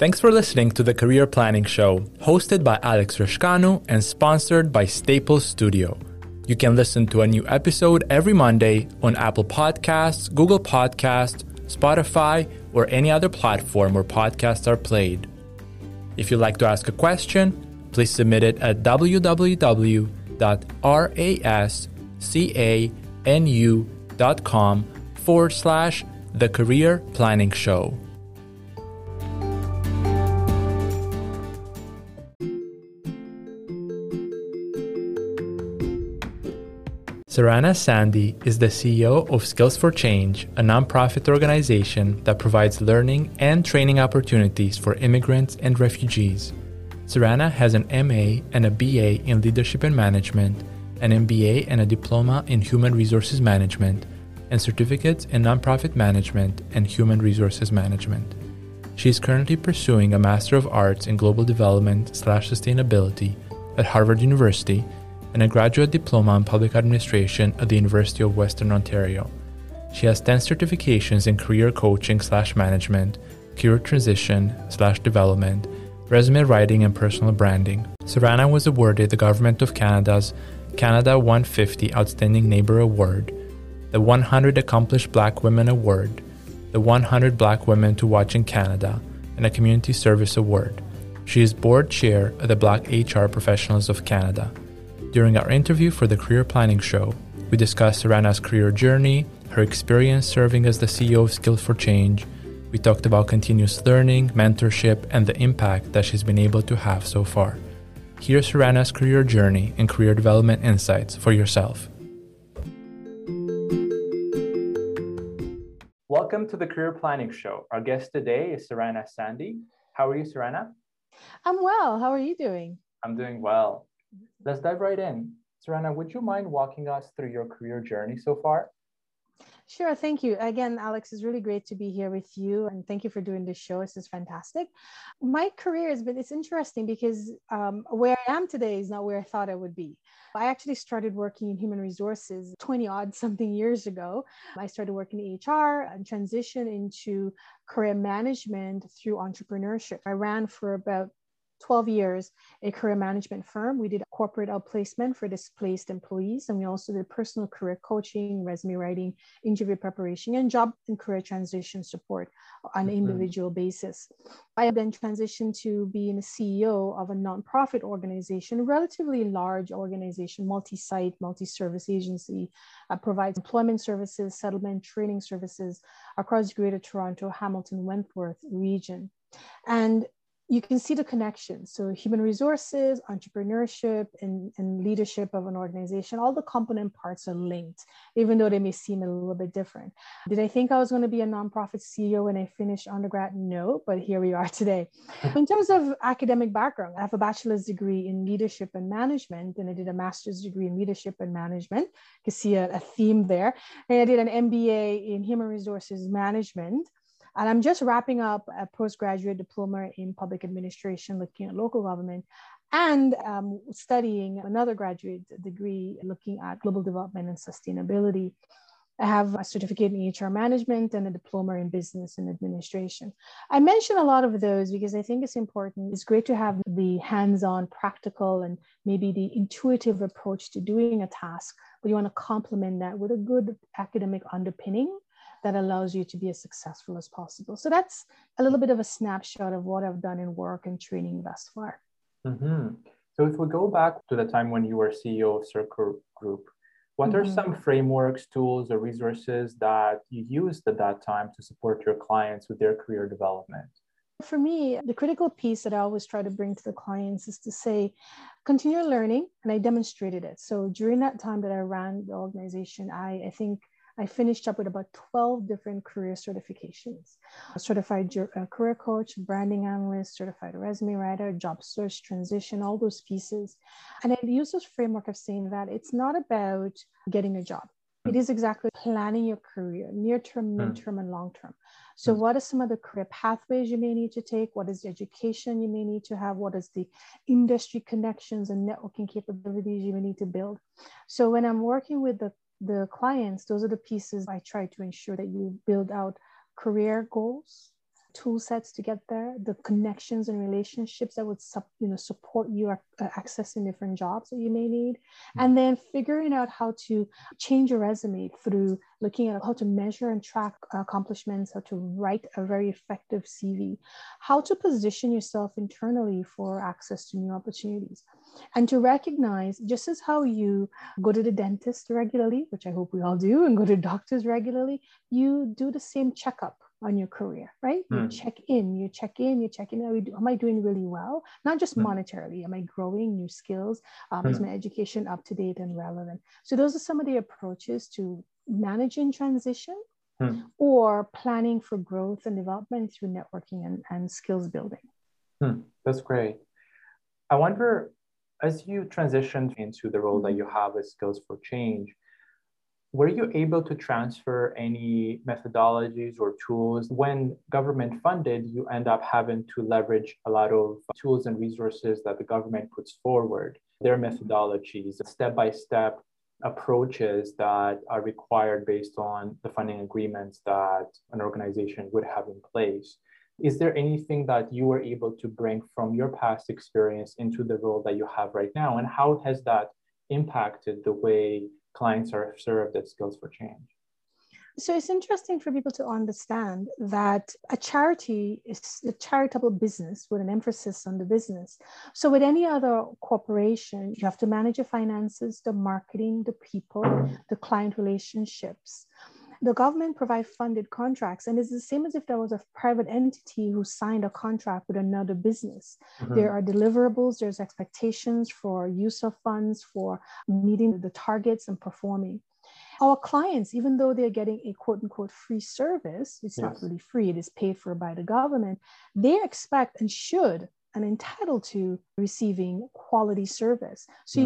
Thanks for listening to The Career Planning Show, hosted by Alex Rascanu and sponsored by Staples Studio. You can listen to a new episode every Monday on Apple Podcasts, Google Podcasts, Spotify, or any other platform where podcasts are played. If you'd like to ask a question, please submit it at rascanu.com/The Career Planning Show. Surranna Sandy is the CEO of Skills for Change, a nonprofit organization that provides learning and training opportunities for immigrants and refugees. Surranna has an MA and a BA in Leadership and Management, an MBA and a Diploma in Human Resources Management, and certificates in Nonprofit Management and Human Resources Management. She is currently pursuing a Master of Arts in Global Development/Sustainability at Harvard University and a graduate diploma in public administration at the University of Western Ontario. She has 10 certifications in career coaching/management, career transition/development, resume writing, and personal branding. Surranna was awarded the Government of Canada's Canada 150 Outstanding Neighbour Award, the 100 Accomplished Black Women Award, the 100 Black Women to Watch in Canada, and a Community Service Award. She is board chair of the Black HR Professionals of Canada. During our interview for the Career Planning Show, we discussed Surranna's career journey, her experience serving as the CEO of Skills for Change. We talked about continuous learning, mentorship, and the impact that she's been able to have so far. Here's Surranna's career journey and career development insights for yourself. Welcome to the Career Planning Show. Our guest today is Surranna Sandy. How are you, Surranna? I'm well. How are you doing? I'm doing well. Let's dive right in. Surranna, would you mind walking us through your career journey so far? Sure, thank you. Again, Alex, it's really great to be here with you, and thank you for doing this show. This is fantastic. My career has been, it's interesting because where I am today is not where I thought I would be. I actually started working in human resources 20-odd something years ago. I started working in HR and transitioned into career management through entrepreneurship. I ran for about 12 years, a career management firm. We did corporate outplacement for displaced employees. And we also did personal career coaching, resume writing, interview preparation, and job and career transition support on an individual basis. I then transitioned to being a CEO of a nonprofit organization, a relatively large organization, multi-site, multi-service agency, provides employment services, settlement, training services across Greater Toronto, Hamilton, Wentworth region. And you can see the connection. So human resources, entrepreneurship, and leadership of an organization, all the component parts are linked, even though they may seem a little bit different. Did I think I was going to be a nonprofit CEO when I finished undergrad? No, but here we are today. In terms of academic background, I have a bachelor's degree in leadership and management, and I did a master's degree in leadership and management. You can see a theme there. And I did an MBA in human resources management. And I'm just wrapping up a postgraduate diploma in public administration, looking at local government, and studying another graduate degree, looking at global development and sustainability. I have a certificate in HR management and a diploma in business and administration. I mention a lot of those because I think it's important. It's great to have the hands-on, practical, and maybe the intuitive approach to doing a task, but you want to complement that with a good academic underpinning that allows you to be as successful as possible. So that's a little bit of a snapshot of what I've done in work and training thus far. Mm-hmm. So if we go back to the time when you were CEO of Circle Group, what are some frameworks, tools, or resources that you used at that time to support your clients with their career development? For me, the critical piece that I always try to bring to the clients is to say, continue learning, and I demonstrated it. So during that time that I ran the organization, I think I finished up with about 12 different career certifications. A certified career coach, branding analyst, certified resume writer, job search, transition, all those pieces. And I use this framework of saying that it's not about getting a job. It is exactly planning your career, near-term, mid-term, and long-term. So what are some of the career pathways you may need to take? What is the education you may need to have? What is the industry connections and networking capabilities you may need to build? So when I'm working with the clients, those are the pieces I try to ensure that you build out career goals, tool sets to get there, the connections and relationships that would support you accessing different jobs that you may need, and then figuring out how to change your resume through looking at how to measure and track accomplishments, how to write a very effective CV, how to position yourself internally for access to new opportunities. And to recognize, just as how you go to the dentist regularly, which I hope we all do, and go to doctors regularly, you do the same checkup on your career, right? You check in. Am I doing really well? Not just monetarily. Am I growing new skills? Is my education up to date and relevant? So those are some of the approaches to managing transition or planning for growth and development through networking and skills building. That's great. I wonder, as you transitioned into the role that you have with Skills for Change, were you able to transfer any methodologies or tools? When government funded, you end up having to leverage a lot of tools and resources that the government puts forward, their methodologies, step-by-step approaches that are required based on the funding agreements that an organization would have in place. Is there anything that you were able to bring from your past experience into the role that you have right now? And how has that impacted the way clients are served at Skills for Change? So it's interesting for people to understand that a charity is a charitable business with an emphasis on the business. So with any other corporation, you have to manage your finances, the marketing, the people, the client relationships. The government provides funded contracts, and it's the same as if there was a private entity who signed a contract with another business. There are deliverables, there's expectations for use of funds, for meeting the targets and performing. Our clients, even though they're getting a quote unquote free service, it's not really free, it is paid for by the government, they expect and should and entitled to receiving quality service. So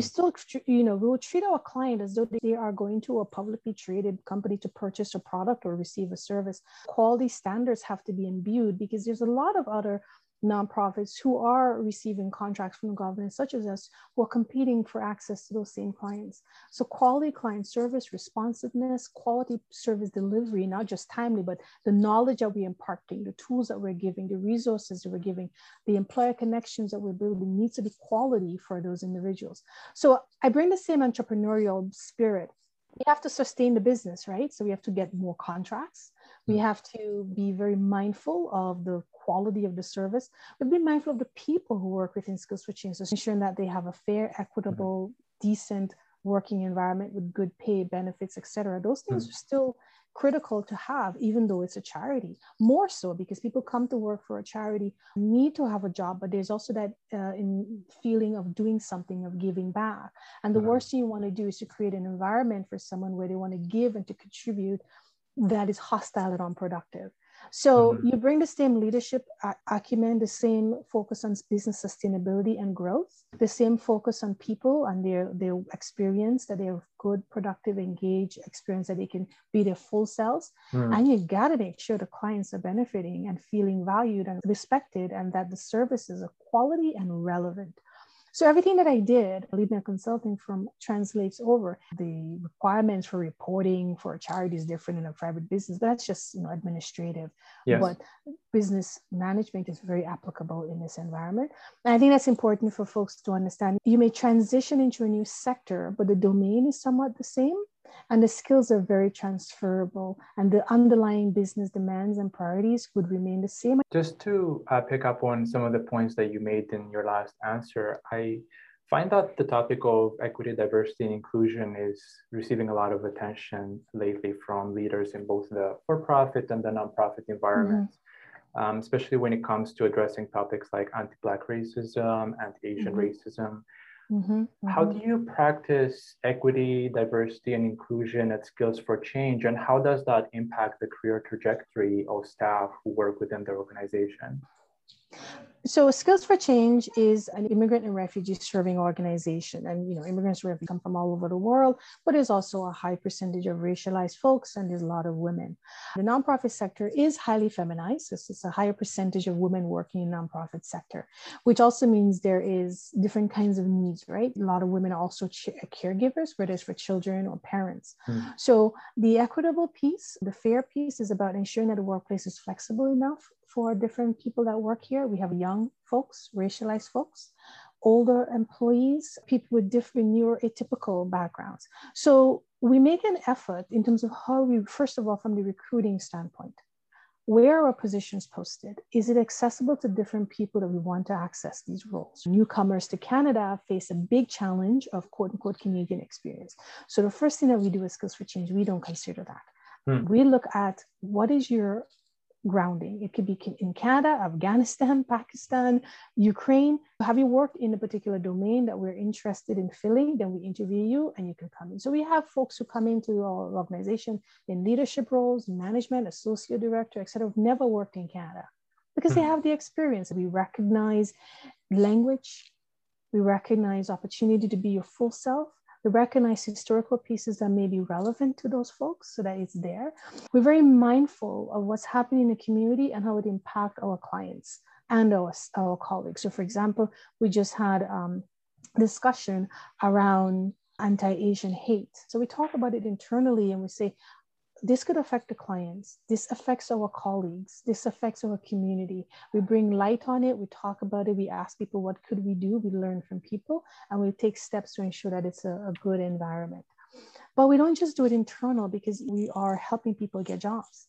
we will treat our client as though they are going to a publicly traded company to purchase a product or receive a service. Quality standards have to be imbued because there's a lot of other nonprofits who are receiving contracts from the government, such as us, who are competing for access to those same clients. So quality client service, responsiveness, quality service delivery, not just timely, but the knowledge that we're imparting, the tools that we're giving, the resources that we're giving, the employer connections that we're building needs to be quality for those individuals. So I bring the same entrepreneurial spirit. We have to sustain the business, right? So we have to get more contracts. We have to be very mindful of the quality of the service. We've been mindful of the people who work within Skills for Change, so ensuring that they have a fair, equitable, decent working environment with good pay, benefits, et cetera. Those things are still critical to have, even though it's a charity. More so because people come to work for a charity, need to have a job, but there's also that feeling of doing something, of giving back. And the worst thing you want to do is to create an environment for someone where they want to give and to contribute that is hostile and unproductive. So you bring the same leadership acumen, the same focus on business sustainability and growth, the same focus on people and their experience, that they have good, productive, engaged experience, that they can be their full selves. And you got to make sure the clients are benefiting and feeling valued and respected, and that the services are quality and relevant. So everything that I did leading a consulting firm translates over. The requirements for reporting for a charity is different in a private business. That's just administrative. Yes. But business management is very applicable in this environment. And I think that's important for folks to understand. You may transition into a new sector, but the domain is somewhat the same. And the skills are very transferable, and the underlying business demands and priorities would remain the same. Just to pick up on some of the points that you made in your last answer, I find that the topic of equity, diversity, and inclusion is receiving a lot of attention lately from leaders in both the for-profit and the nonprofit environments, especially when it comes to addressing topics like anti-Black racism, anti-Asian racism. How do you practice equity, diversity, and inclusion at Skills for Change, and how does that impact the career trajectory of staff who work within the organization? So Skills for Change is an immigrant and refugee serving organization. And, you know, immigrants and refugees come from all over the world, but there's also a high percentage of racialized folks, and there's a lot of women. The nonprofit sector is highly feminized. So it's a higher percentage of women working in the nonprofit sector, which also means there is different kinds of needs, right? A lot of women are also caregivers, whether it's for children or parents. Mm. So the equitable piece, the fair piece, is about ensuring that the workplace is flexible enough for different people that work here. We have young folks, racialized folks, older employees, people with different neuroatypical backgrounds. So we make an effort in terms of how we, first of all, from the recruiting standpoint, where are our positions posted? Is it accessible to different people that we want to access these roles? Newcomers to Canada face a big challenge of quote unquote Canadian experience. So the first thing that we do at Skills for Change, we don't consider that. Hmm. We look at what is your grounding. It could be in Canada, Afghanistan, Pakistan, Ukraine. Have you worked in a particular domain that we're interested in filling? Then we interview you and you can come in. So we have folks who come into our organization in leadership roles, management, associate director, etc., who've never worked in Canada because they have the experience. We recognize language. We recognize opportunity to be your full self. We recognize historical pieces that may be relevant to those folks so that it's there. We're very mindful of what's happening in the community and how it impacts our clients and our colleagues. So for example, we just had discussion around anti-Asian hate. So we talk about it internally and we say, this could affect the clients. This affects our colleagues. This affects our community. We bring light on it. We talk about it. We ask people, what could we do? We learn from people and we take steps to ensure that it's a good environment. But we don't just do it internal because we are helping people get jobs.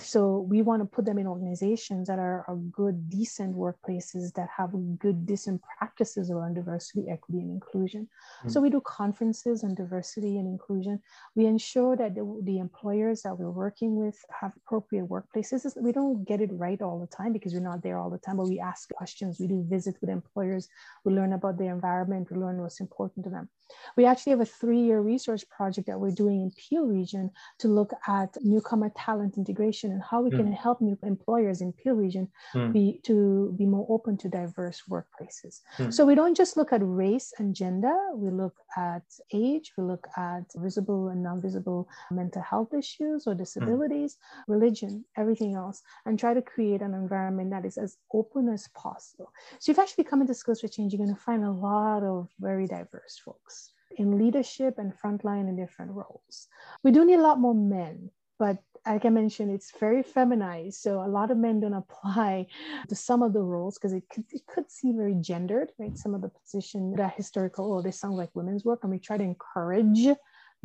So we want to put them in organizations that are good, decent workplaces that have good, decent practices around diversity, equity, and inclusion. Mm-hmm. So we do conferences on diversity and inclusion. We ensure that the employers that we're working with have appropriate workplaces. We don't get it right all the time because we're not there all the time, but we ask questions. We do visits with employers. We learn about their environment. We learn what's important to them. We actually have a 3-year research project that we're doing in Peel Region to look at newcomer talent integration and how we can help new employers in Peel Region to be more open to diverse workplaces. So we don't just look at race and gender, we look at age, we look at visible and non-visible mental health issues or disabilities, religion, everything else, and try to create an environment that is as open as possible. So if you actually come into Skills for Change, you're going to find a lot of very diverse folks in leadership and frontline in different roles. We do need a lot more men, but like I mentioned, it's very feminized. So a lot of men don't apply to some of the roles because it could seem very gendered, right? Some of the positions that are historical, oh, they sound like women's work. And we try to encourage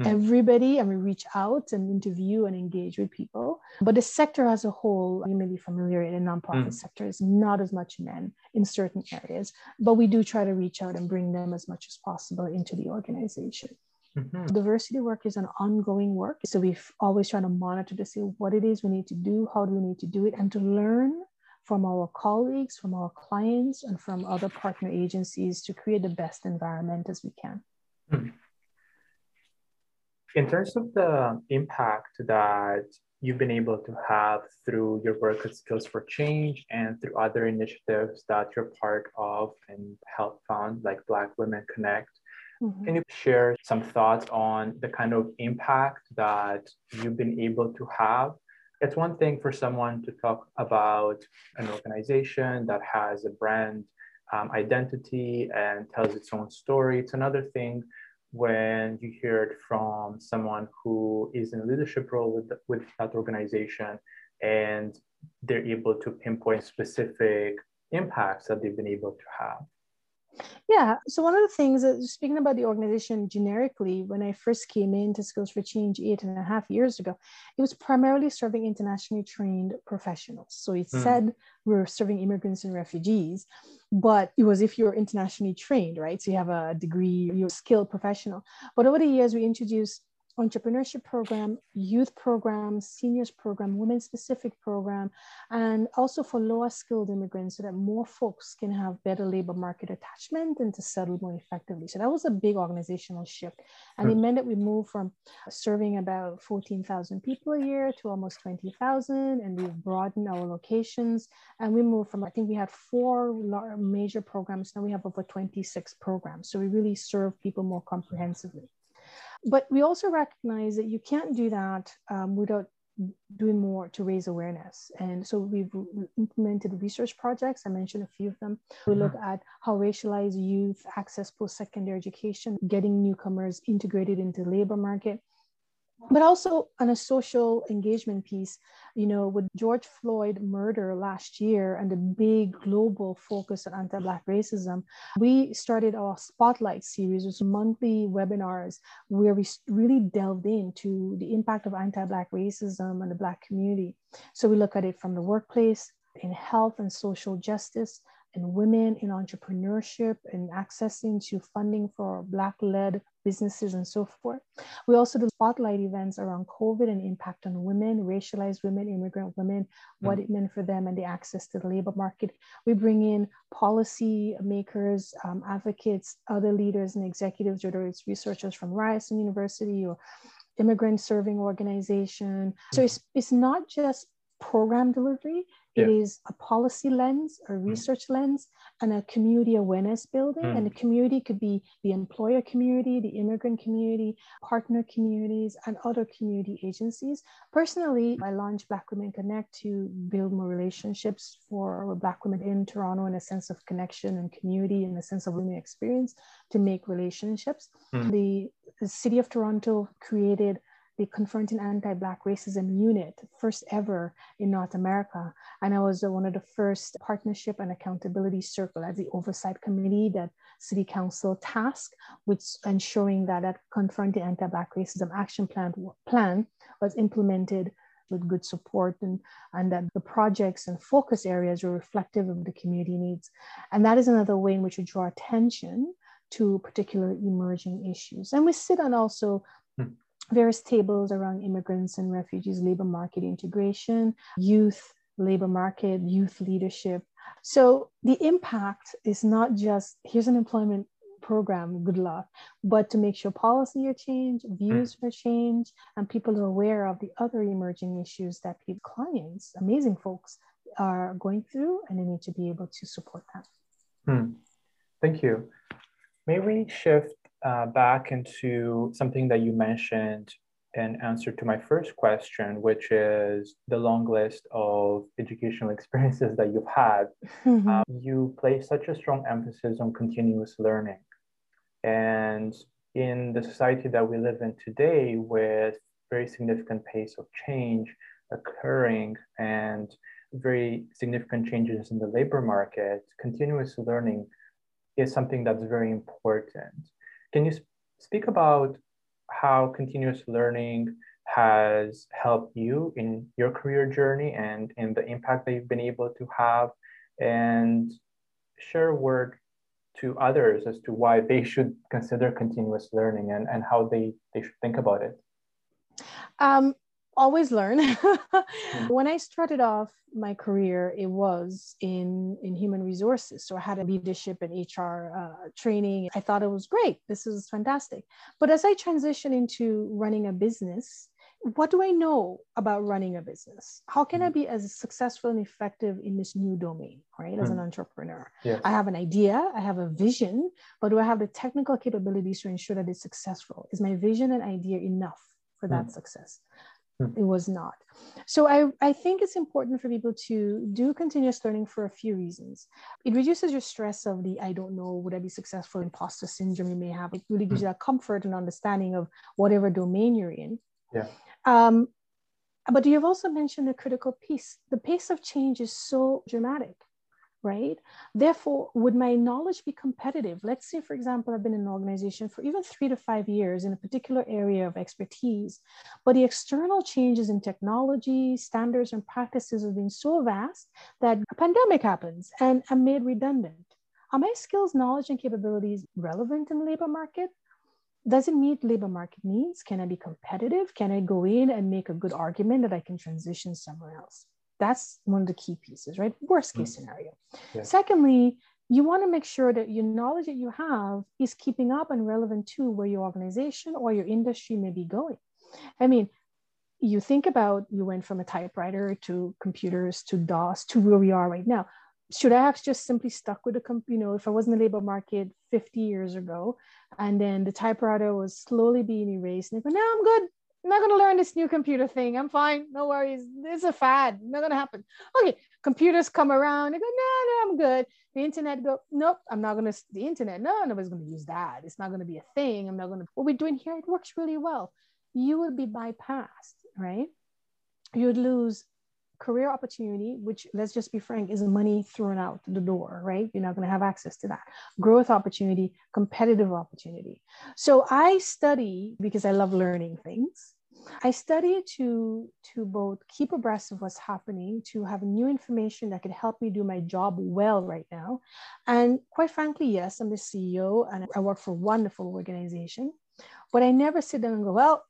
everybody and we reach out and interview and engage with people. But the sector as a whole, you may be familiar in the nonprofit sector, is not as much men in certain areas, but we do try to reach out and bring them as much as possible into the organization. Mm-hmm. Diversity work is an ongoing work. So we've always tried to monitor to see what it is we need to do, how do we need to do it, and to learn from our colleagues, from our clients, and from other partner agencies to create the best environment as we can. In terms of the impact that you've been able to have through your work at Skills for Change and through other initiatives that you're part of and help found, like Black Women Connect, can you share some thoughts on the kind of impact that you've been able to have? It's one thing for someone to talk about an organization that has a brand identity and tells its own story. It's another thing when you hear it from someone who is in a leadership role with that organization and they're able to pinpoint specific impacts that they've been able to have. Yeah. So one of the things, speaking about the organization generically, when I first came into Skills for Change 8.5 years ago, it was primarily serving internationally trained professionals. So it said we're serving immigrants and refugees, but it was if you're internationally trained, right? So you have a degree, you're a skilled professional. But over the years, we introduced entrepreneurship program, youth program, seniors program, women specific program, and also for lower skilled immigrants so that more folks can have better labor market attachment and to settle more effectively. So that was a big organizational shift. And it meant that we moved from serving about 14,000 people a year to almost 20,000, and we've broadened our locations. And we moved from, I think we had four major programs, now we have over 26 programs. So we really serve people more comprehensively. But we also recognize that you can't do that without doing more to raise awareness. And so we've implemented research projects. I mentioned a few of them. We look at how racialized youth access post-secondary education, getting newcomers integrated into the labor market. But also on a social engagement piece, you know, with George Floyd murder last year and the big global focus on anti-Black racism, we started our Spotlight series, which was monthly webinars where we really delved into the impact of anti-Black racism on the Black community. So we look at it from the workplace, in health and social justice, and women in entrepreneurship and accessing to funding for Black-led businesses and so forth. We also do spotlight events around COVID and impact on women, racialized women, immigrant women, what it meant for them and the access to the labor market. We bring in policy makers, advocates, other leaders and executives, whether it's researchers from Ryerson University or immigrant serving organization. So it's not just program delivery. It is a policy lens, a research lens, and a community awareness building. And the community could be the employer community, the immigrant community, partner communities, and other community agencies. Personally, I launched Black Women Connect to build more relationships for Black women in Toronto in a sense of connection and community and a sense of women experience to make relationships. The City of Toronto created the Confronting Anti-Black Racism Unit, first ever in North America. And I was one of the first partnership and accountability circle as the oversight committee that City Council tasked with ensuring that that Confronting Anti-Black Racism Action Plan was implemented with good support, and that the projects and focus areas were reflective of the community needs. And that is another way in which we draw attention to particular emerging issues. And we sit on also various tables around immigrants and refugees, labor market integration, youth labor market, youth leadership. So the impact is not just, here's an employment program, good luck, but to make sure policy are changed, views are changed, and people are aware of the other emerging issues that people, clients, amazing folks, are going through, and they need to be able to support that. Thank you. May we shift back into something that you mentioned in answer to my first question, which is the long list of educational experiences that you've had. You place such a strong emphasis on continuous learning. And in the society that we live in today, with very significant pace of change occurring and very significant changes in the labor market, continuous learning is something that's very important. Can you speak about how continuous learning has helped you in your career journey and in the impact that you've been able to have, and share a word to others as to why they should consider continuous learning and how they should think about it? Always learn. When I started off my career, it was in human resources. So I had a leadership and HR training. I thought it was great. This is fantastic. But as I transitioned into running a business, what do I know about running a business? How can I be as successful and effective in this new domain, right? As an entrepreneur, I have an idea, I have a vision, but do I have the technical capabilities to ensure that it's successful? Is my vision and idea enough for that success? It was not. So I think it's important for people to do continuous learning for a few reasons. It reduces your stress of the, I don't know, would I be successful, imposter syndrome you may have. It really gives you that comfort and understanding of whatever domain you're in. But you've also mentioned a critical piece. The pace of change is so dramatic, right? Therefore, would my knowledge be competitive? Let's say, for example, I've been in an organization for even 3 to 5 years in a particular area of expertise, but the external changes in technology, standards, and practices have been so vast that a pandemic happens and I'm made redundant. Are my skills, knowledge, and capabilities relevant in the labor market? does it meet labor market needs? Can I be competitive? Can I go in and make a good argument that I can transition somewhere else? That's one of the key pieces, right? Worst case scenario. Yeah. Secondly, you want to make sure that your knowledge that you have is keeping up and relevant to where your organization or your industry may be going. I mean, you think about, you went from a typewriter to computers to DOS to where we are right now. Should I have just simply stuck with the, you know, if I was in the labor market 50 years ago, and then the typewriter was slowly being erased, and I go, no, I'm good. I'm not going to learn this new computer thing. I'm fine. No worries. It's a fad. Not going to happen. Okay. Computers come around. I go, no, I'm good. The internet go, nope, I'm not going to, the internet, no, nobody's going to use that. It's not going to be a thing. I'm not going to, what we're doing here, it works really well. You would be bypassed, right? You'd lose career opportunity, which, let's just be frank, is money thrown out the door, right? You're not going to have access to that. Growth opportunity, competitive opportunity. So I study, because I love learning things, I study to both keep abreast of what's happening, to have new information that could help me do my job well right now. And quite frankly, yes, I'm the CEO and I work for a wonderful organization, but I never sit down and go, well,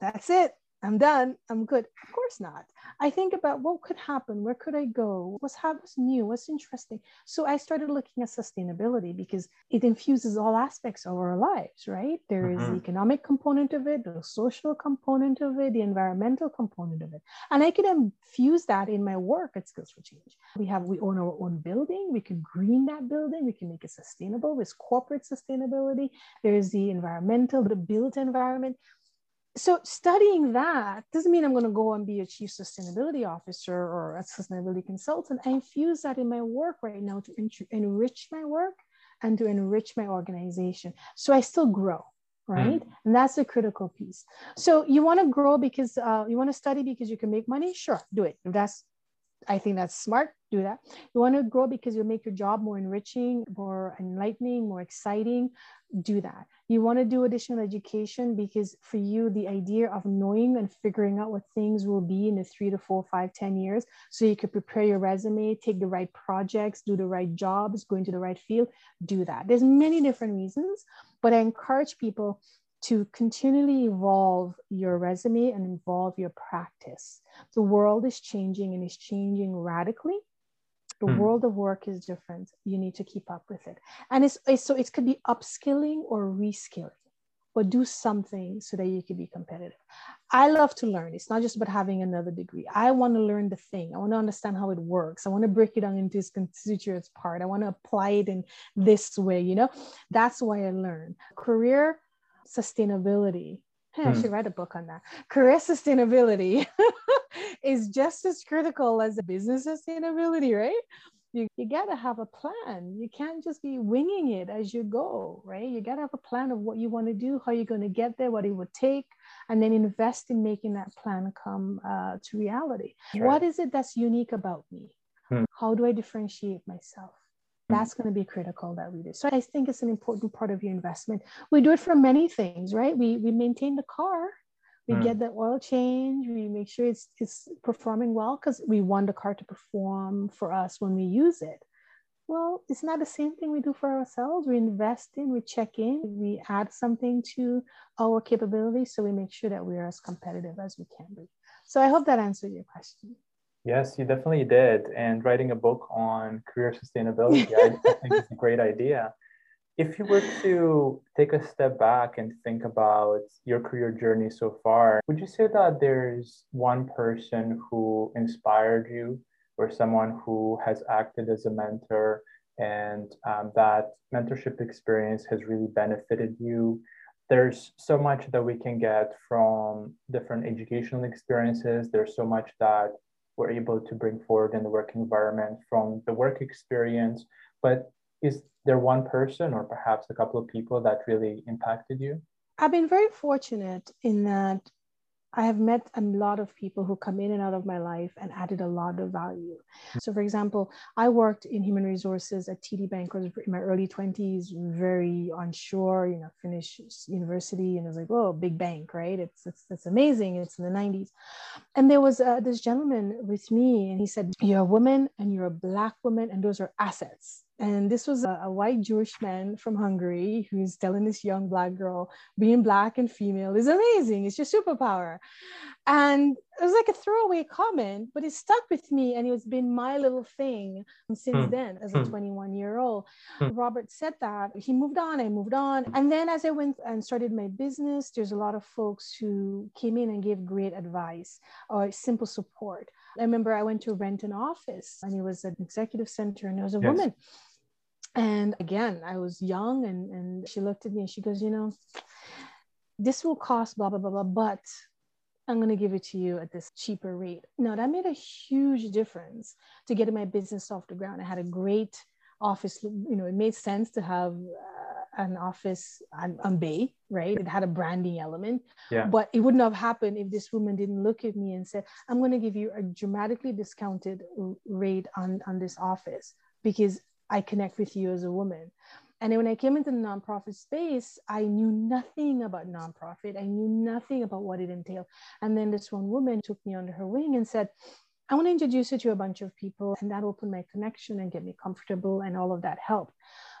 that's it. I'm done. I'm good. Of course not. I think about what could happen. Where could I go? What's new? What's interesting? So I started looking at sustainability because it infuses all aspects of our lives, right? There is the economic component of it, the social component of it, the environmental component of it. And I could infuse that in my work at Skills for Change. We own our own building. We can green that building. We can make it sustainable. There's corporate sustainability. There is the environmental, the built environment. So studying that doesn't mean I'm going to go and be a chief sustainability officer or a sustainability consultant. I infuse that in my work right now to enrich my work and to enrich my organization. So I still grow, right? And that's the critical piece. So you want to grow because you want to study because you can make money? Sure, do it. If that's, I think that's smart, do that. You want to grow because you'll make your job more enriching, more enlightening, more exciting, do that. You want to do additional education because for you, the idea of knowing and figuring out what things will be in the 3 to 4, 5, 10 years, so you could prepare your resume, take the right projects, do the right jobs, go into the right field, do that. There's many different reasons, but I encourage people to continually evolve your resume and evolve your practice. The world is changing and is changing radically. The world of work is different. You need to keep up with it. And so it could be upskilling or reskilling, but do something so that you can be competitive. I love to learn. It's not just about having another degree. I want to learn the thing. I want to understand how it works. I want to break it down into its constituents part. I want to apply it in this way, you know? That's why I learn. Career sustainability. I should write a book on that. Career sustainability is just as critical as business sustainability, right? You got to have a plan. You can't just be winging it as you go, right? You got to have a plan of what you want to do, how you're going to get there, what it would take, and then invest in making that plan come to reality. Right. What is it that's unique about me? How do I differentiate myself? That's going to be critical that we do. So I think it's an important part of your investment. We do it for many things, right? We maintain the car, we get the oil change, we make sure it's performing well because we want the car to perform for us when we use it. Well, it's not the same thing we do for ourselves. We invest in, we check in, we add something to our capabilities so we make sure that we are as competitive as we can be. So I hope that answered your question. Yes, you definitely did. And writing a book on career sustainability, I think it's a great idea. If you were to take a step back and think about your career journey so far, would you say that there's one person who inspired you or someone who has acted as a mentor and that mentorship experience has really benefited you? There's so much that we can get from different educational experiences. There's so much that we're able to bring forward in the work environment from the work experience, but is there one person or perhaps a couple of people that really impacted you? I've been very fortunate in that I have met a lot of people who come in and out of my life and added a lot of value. So for example, I worked in human resources at TD Bank in my early 20s, very unsure, you know, finished university. And I was like, oh, big bank, right? It's amazing. It's in the 90s. And there was this gentleman with me and he said, you're a woman and you're a Black woman and those are assets. And this was a white Jewish man from Hungary who's telling this young Black girl, being Black and female is amazing. It's your superpower. And it was like a throwaway comment, but it stuck with me. And it's been my little thing since then as a 21-year-old. Robert said that. He moved on, I moved on. And then as I went and started my business, there's a lot of folks who came in and gave great advice or simple support. I remember I went to rent an office and it was an executive center and there was a woman. And again, I was young and she looked at me and she goes, you know, this will cost blah, blah, blah, blah, but I'm going to give it to you at this cheaper rate. Now, that made a huge difference to getting my business off the ground. I had a great office. You know, it made sense to have an office on Bay, right? It had a branding element, but it wouldn't have happened if this woman didn't look at me and said, I'm going to give you a dramatically discounted rate on this office because I connect with you as a woman. And then when I came into the nonprofit space, I knew nothing about nonprofit. I knew nothing about what it entailed. And then this one woman took me under her wing and said, I want to introduce you to a bunch of people and that opened my connection and get me comfortable and all of that helped.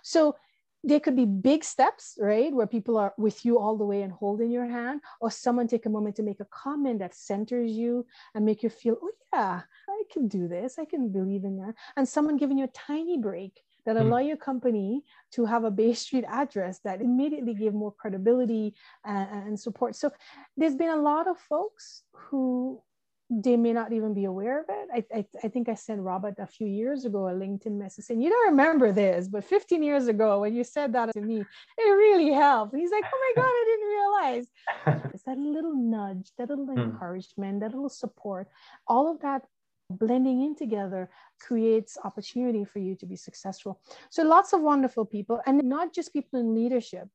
So there could be big steps, right? Where people are with you all the way and holding your hand, or someone take a moment to make a comment that centers you and make you feel, oh yeah, I can do this. I can believe in that. And someone giving you a tiny break that allow your company to have a Bay Street address that immediately gave more credibility and support. So there's been a lot of folks who they may not even be aware of it. I think I sent Robert a few years ago a LinkedIn message saying, you don't remember this, but 15 years ago when you said that to me, it really helped. And he's like, oh my God, I didn't realize. It's that little nudge, that little encouragement, that little support, all of that blending in together creates opportunity for you to be successful. So lots of wonderful people, and not just people in leadership.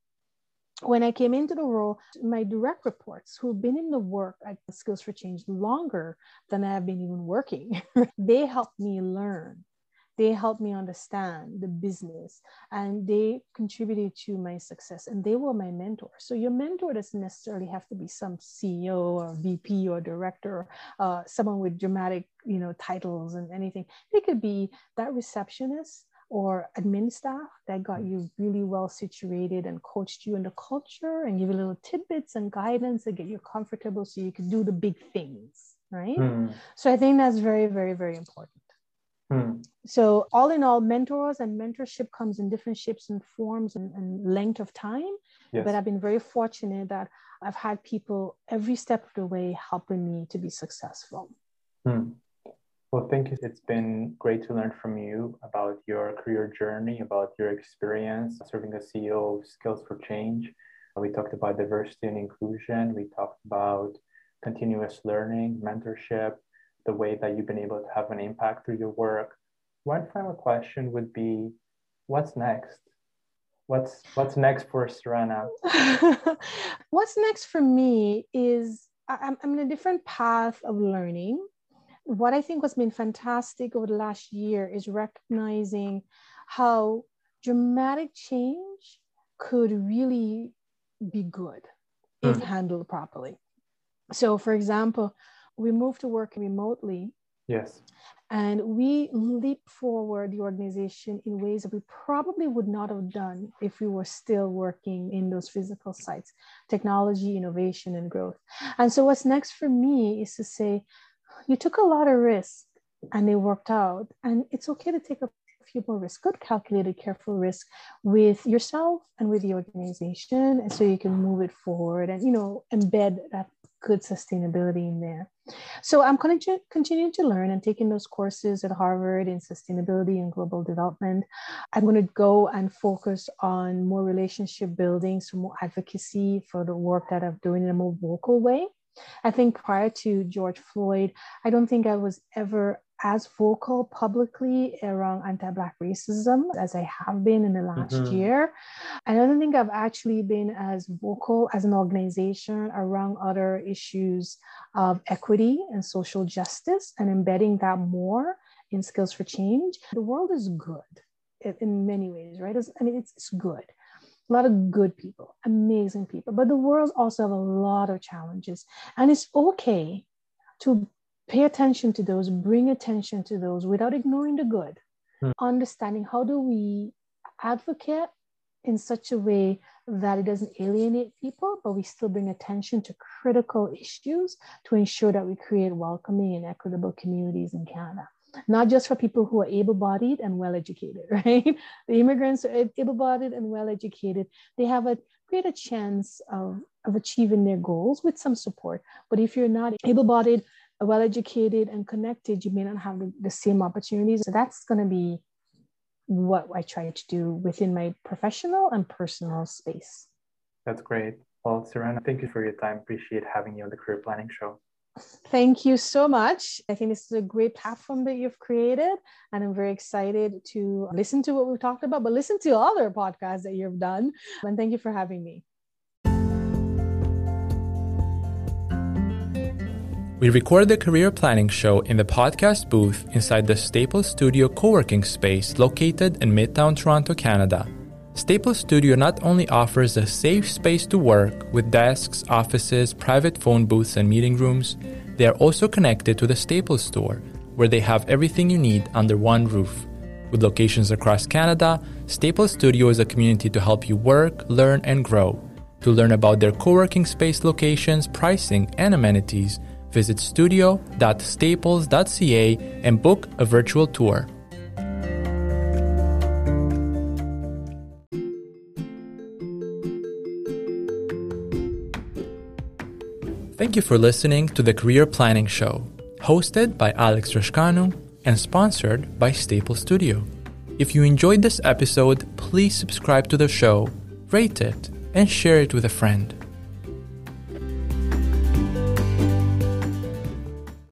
When I came into the role, my direct reports who've been in the work at Skills for Change longer than I have been even working, they helped me learn. They helped me understand the business and they contributed to my success and they were my mentor. So your mentor doesn't necessarily have to be some CEO or VP or director, or someone with dramatic, you know, titles and anything. It could be that receptionist or admin staff that got you really well situated and coached you in the culture and give you little tidbits and guidance and get you comfortable so you can do the big things, right? So I think that's very, very, very important. So all in all, mentors and mentorship comes in different shapes and forms and length of time. But I've been very fortunate that I've had people every step of the way helping me to be successful. Well, thank you. It's been great to learn from you about your career journey, about your experience serving as CEO of Skills for Change. We talked about diversity and inclusion. We talked about continuous learning, mentorship, the way that you've been able to have an impact through your work. One final question would be, what's next? What's next for Surranna? What's next for me is I'm in a different path of learning. What I think has been fantastic over the last year is recognizing how dramatic change could really be good if handled properly. So for example, we moved to work remotely. And we leap forward the organization in ways that we probably would not have done if we were still working in those physical sites, technology, innovation, and growth. And so what's next for me is to say, you took a lot of risks and they worked out, and it's okay to take a few more risks, good calculated, careful risk with yourself and with the organization. And so you can move it forward and, you know, embed that good sustainability in there. So I'm going to continue to learn and taking those courses at Harvard in sustainability and global development. I'm going to go and focus on more relationship building, so more advocacy for the work that I'm doing in a more vocal way. I think prior to George Floyd, I don't think I was ever as vocal publicly around anti-Black racism as I have been in the last year. And I don't think I've actually been as vocal as an organization around other issues of equity and social justice and embedding that more in Skills for Change. The world is good in many ways, right? It's good. A lot of good people, amazing people, but the world also have a lot of challenges. And it's okay to pay attention to those, bring attention to those without ignoring the good. understanding how do we advocate in such a way that it doesn't alienate people, but we still bring attention to critical issues to ensure that we create welcoming and equitable communities in Canada. Not just for people who are able-bodied and well-educated, right? The immigrants are able-bodied and well-educated. They have a greater chance of achieving their goals with some support. But if you're not able-bodied, well-educated, and connected, you may not have the same opportunities. So that's going to be what I try to do within my professional and personal space. That's great. Well, Surranna, thank you for your time. Appreciate having you on the Career Planning Show. Thank you so much. I think this is a great platform that you've created, and I'm very excited to listen to what we've talked about, but listen to other podcasts that you've done. And thank you for having me. We recorded the Career Planning Show in the podcast booth inside the Staples Studio co-working space located in Midtown Toronto, Canada. Staples Studio not only offers a safe space to work with desks, offices, private phone booths, and meeting rooms, they are also connected to the Staples Store, where they have everything you need under one roof. With locations across Canada, Staples Studio is a community to help you work, learn, and grow. To learn about their co-working space locations, pricing, and amenities, visit studio.staples.ca and book a virtual tour. Thank you for listening to the Career Planning Show, hosted by Alex Rascanu and sponsored by Staples Studio. If you enjoyed this episode, please subscribe to the show, rate it, and share it with a friend.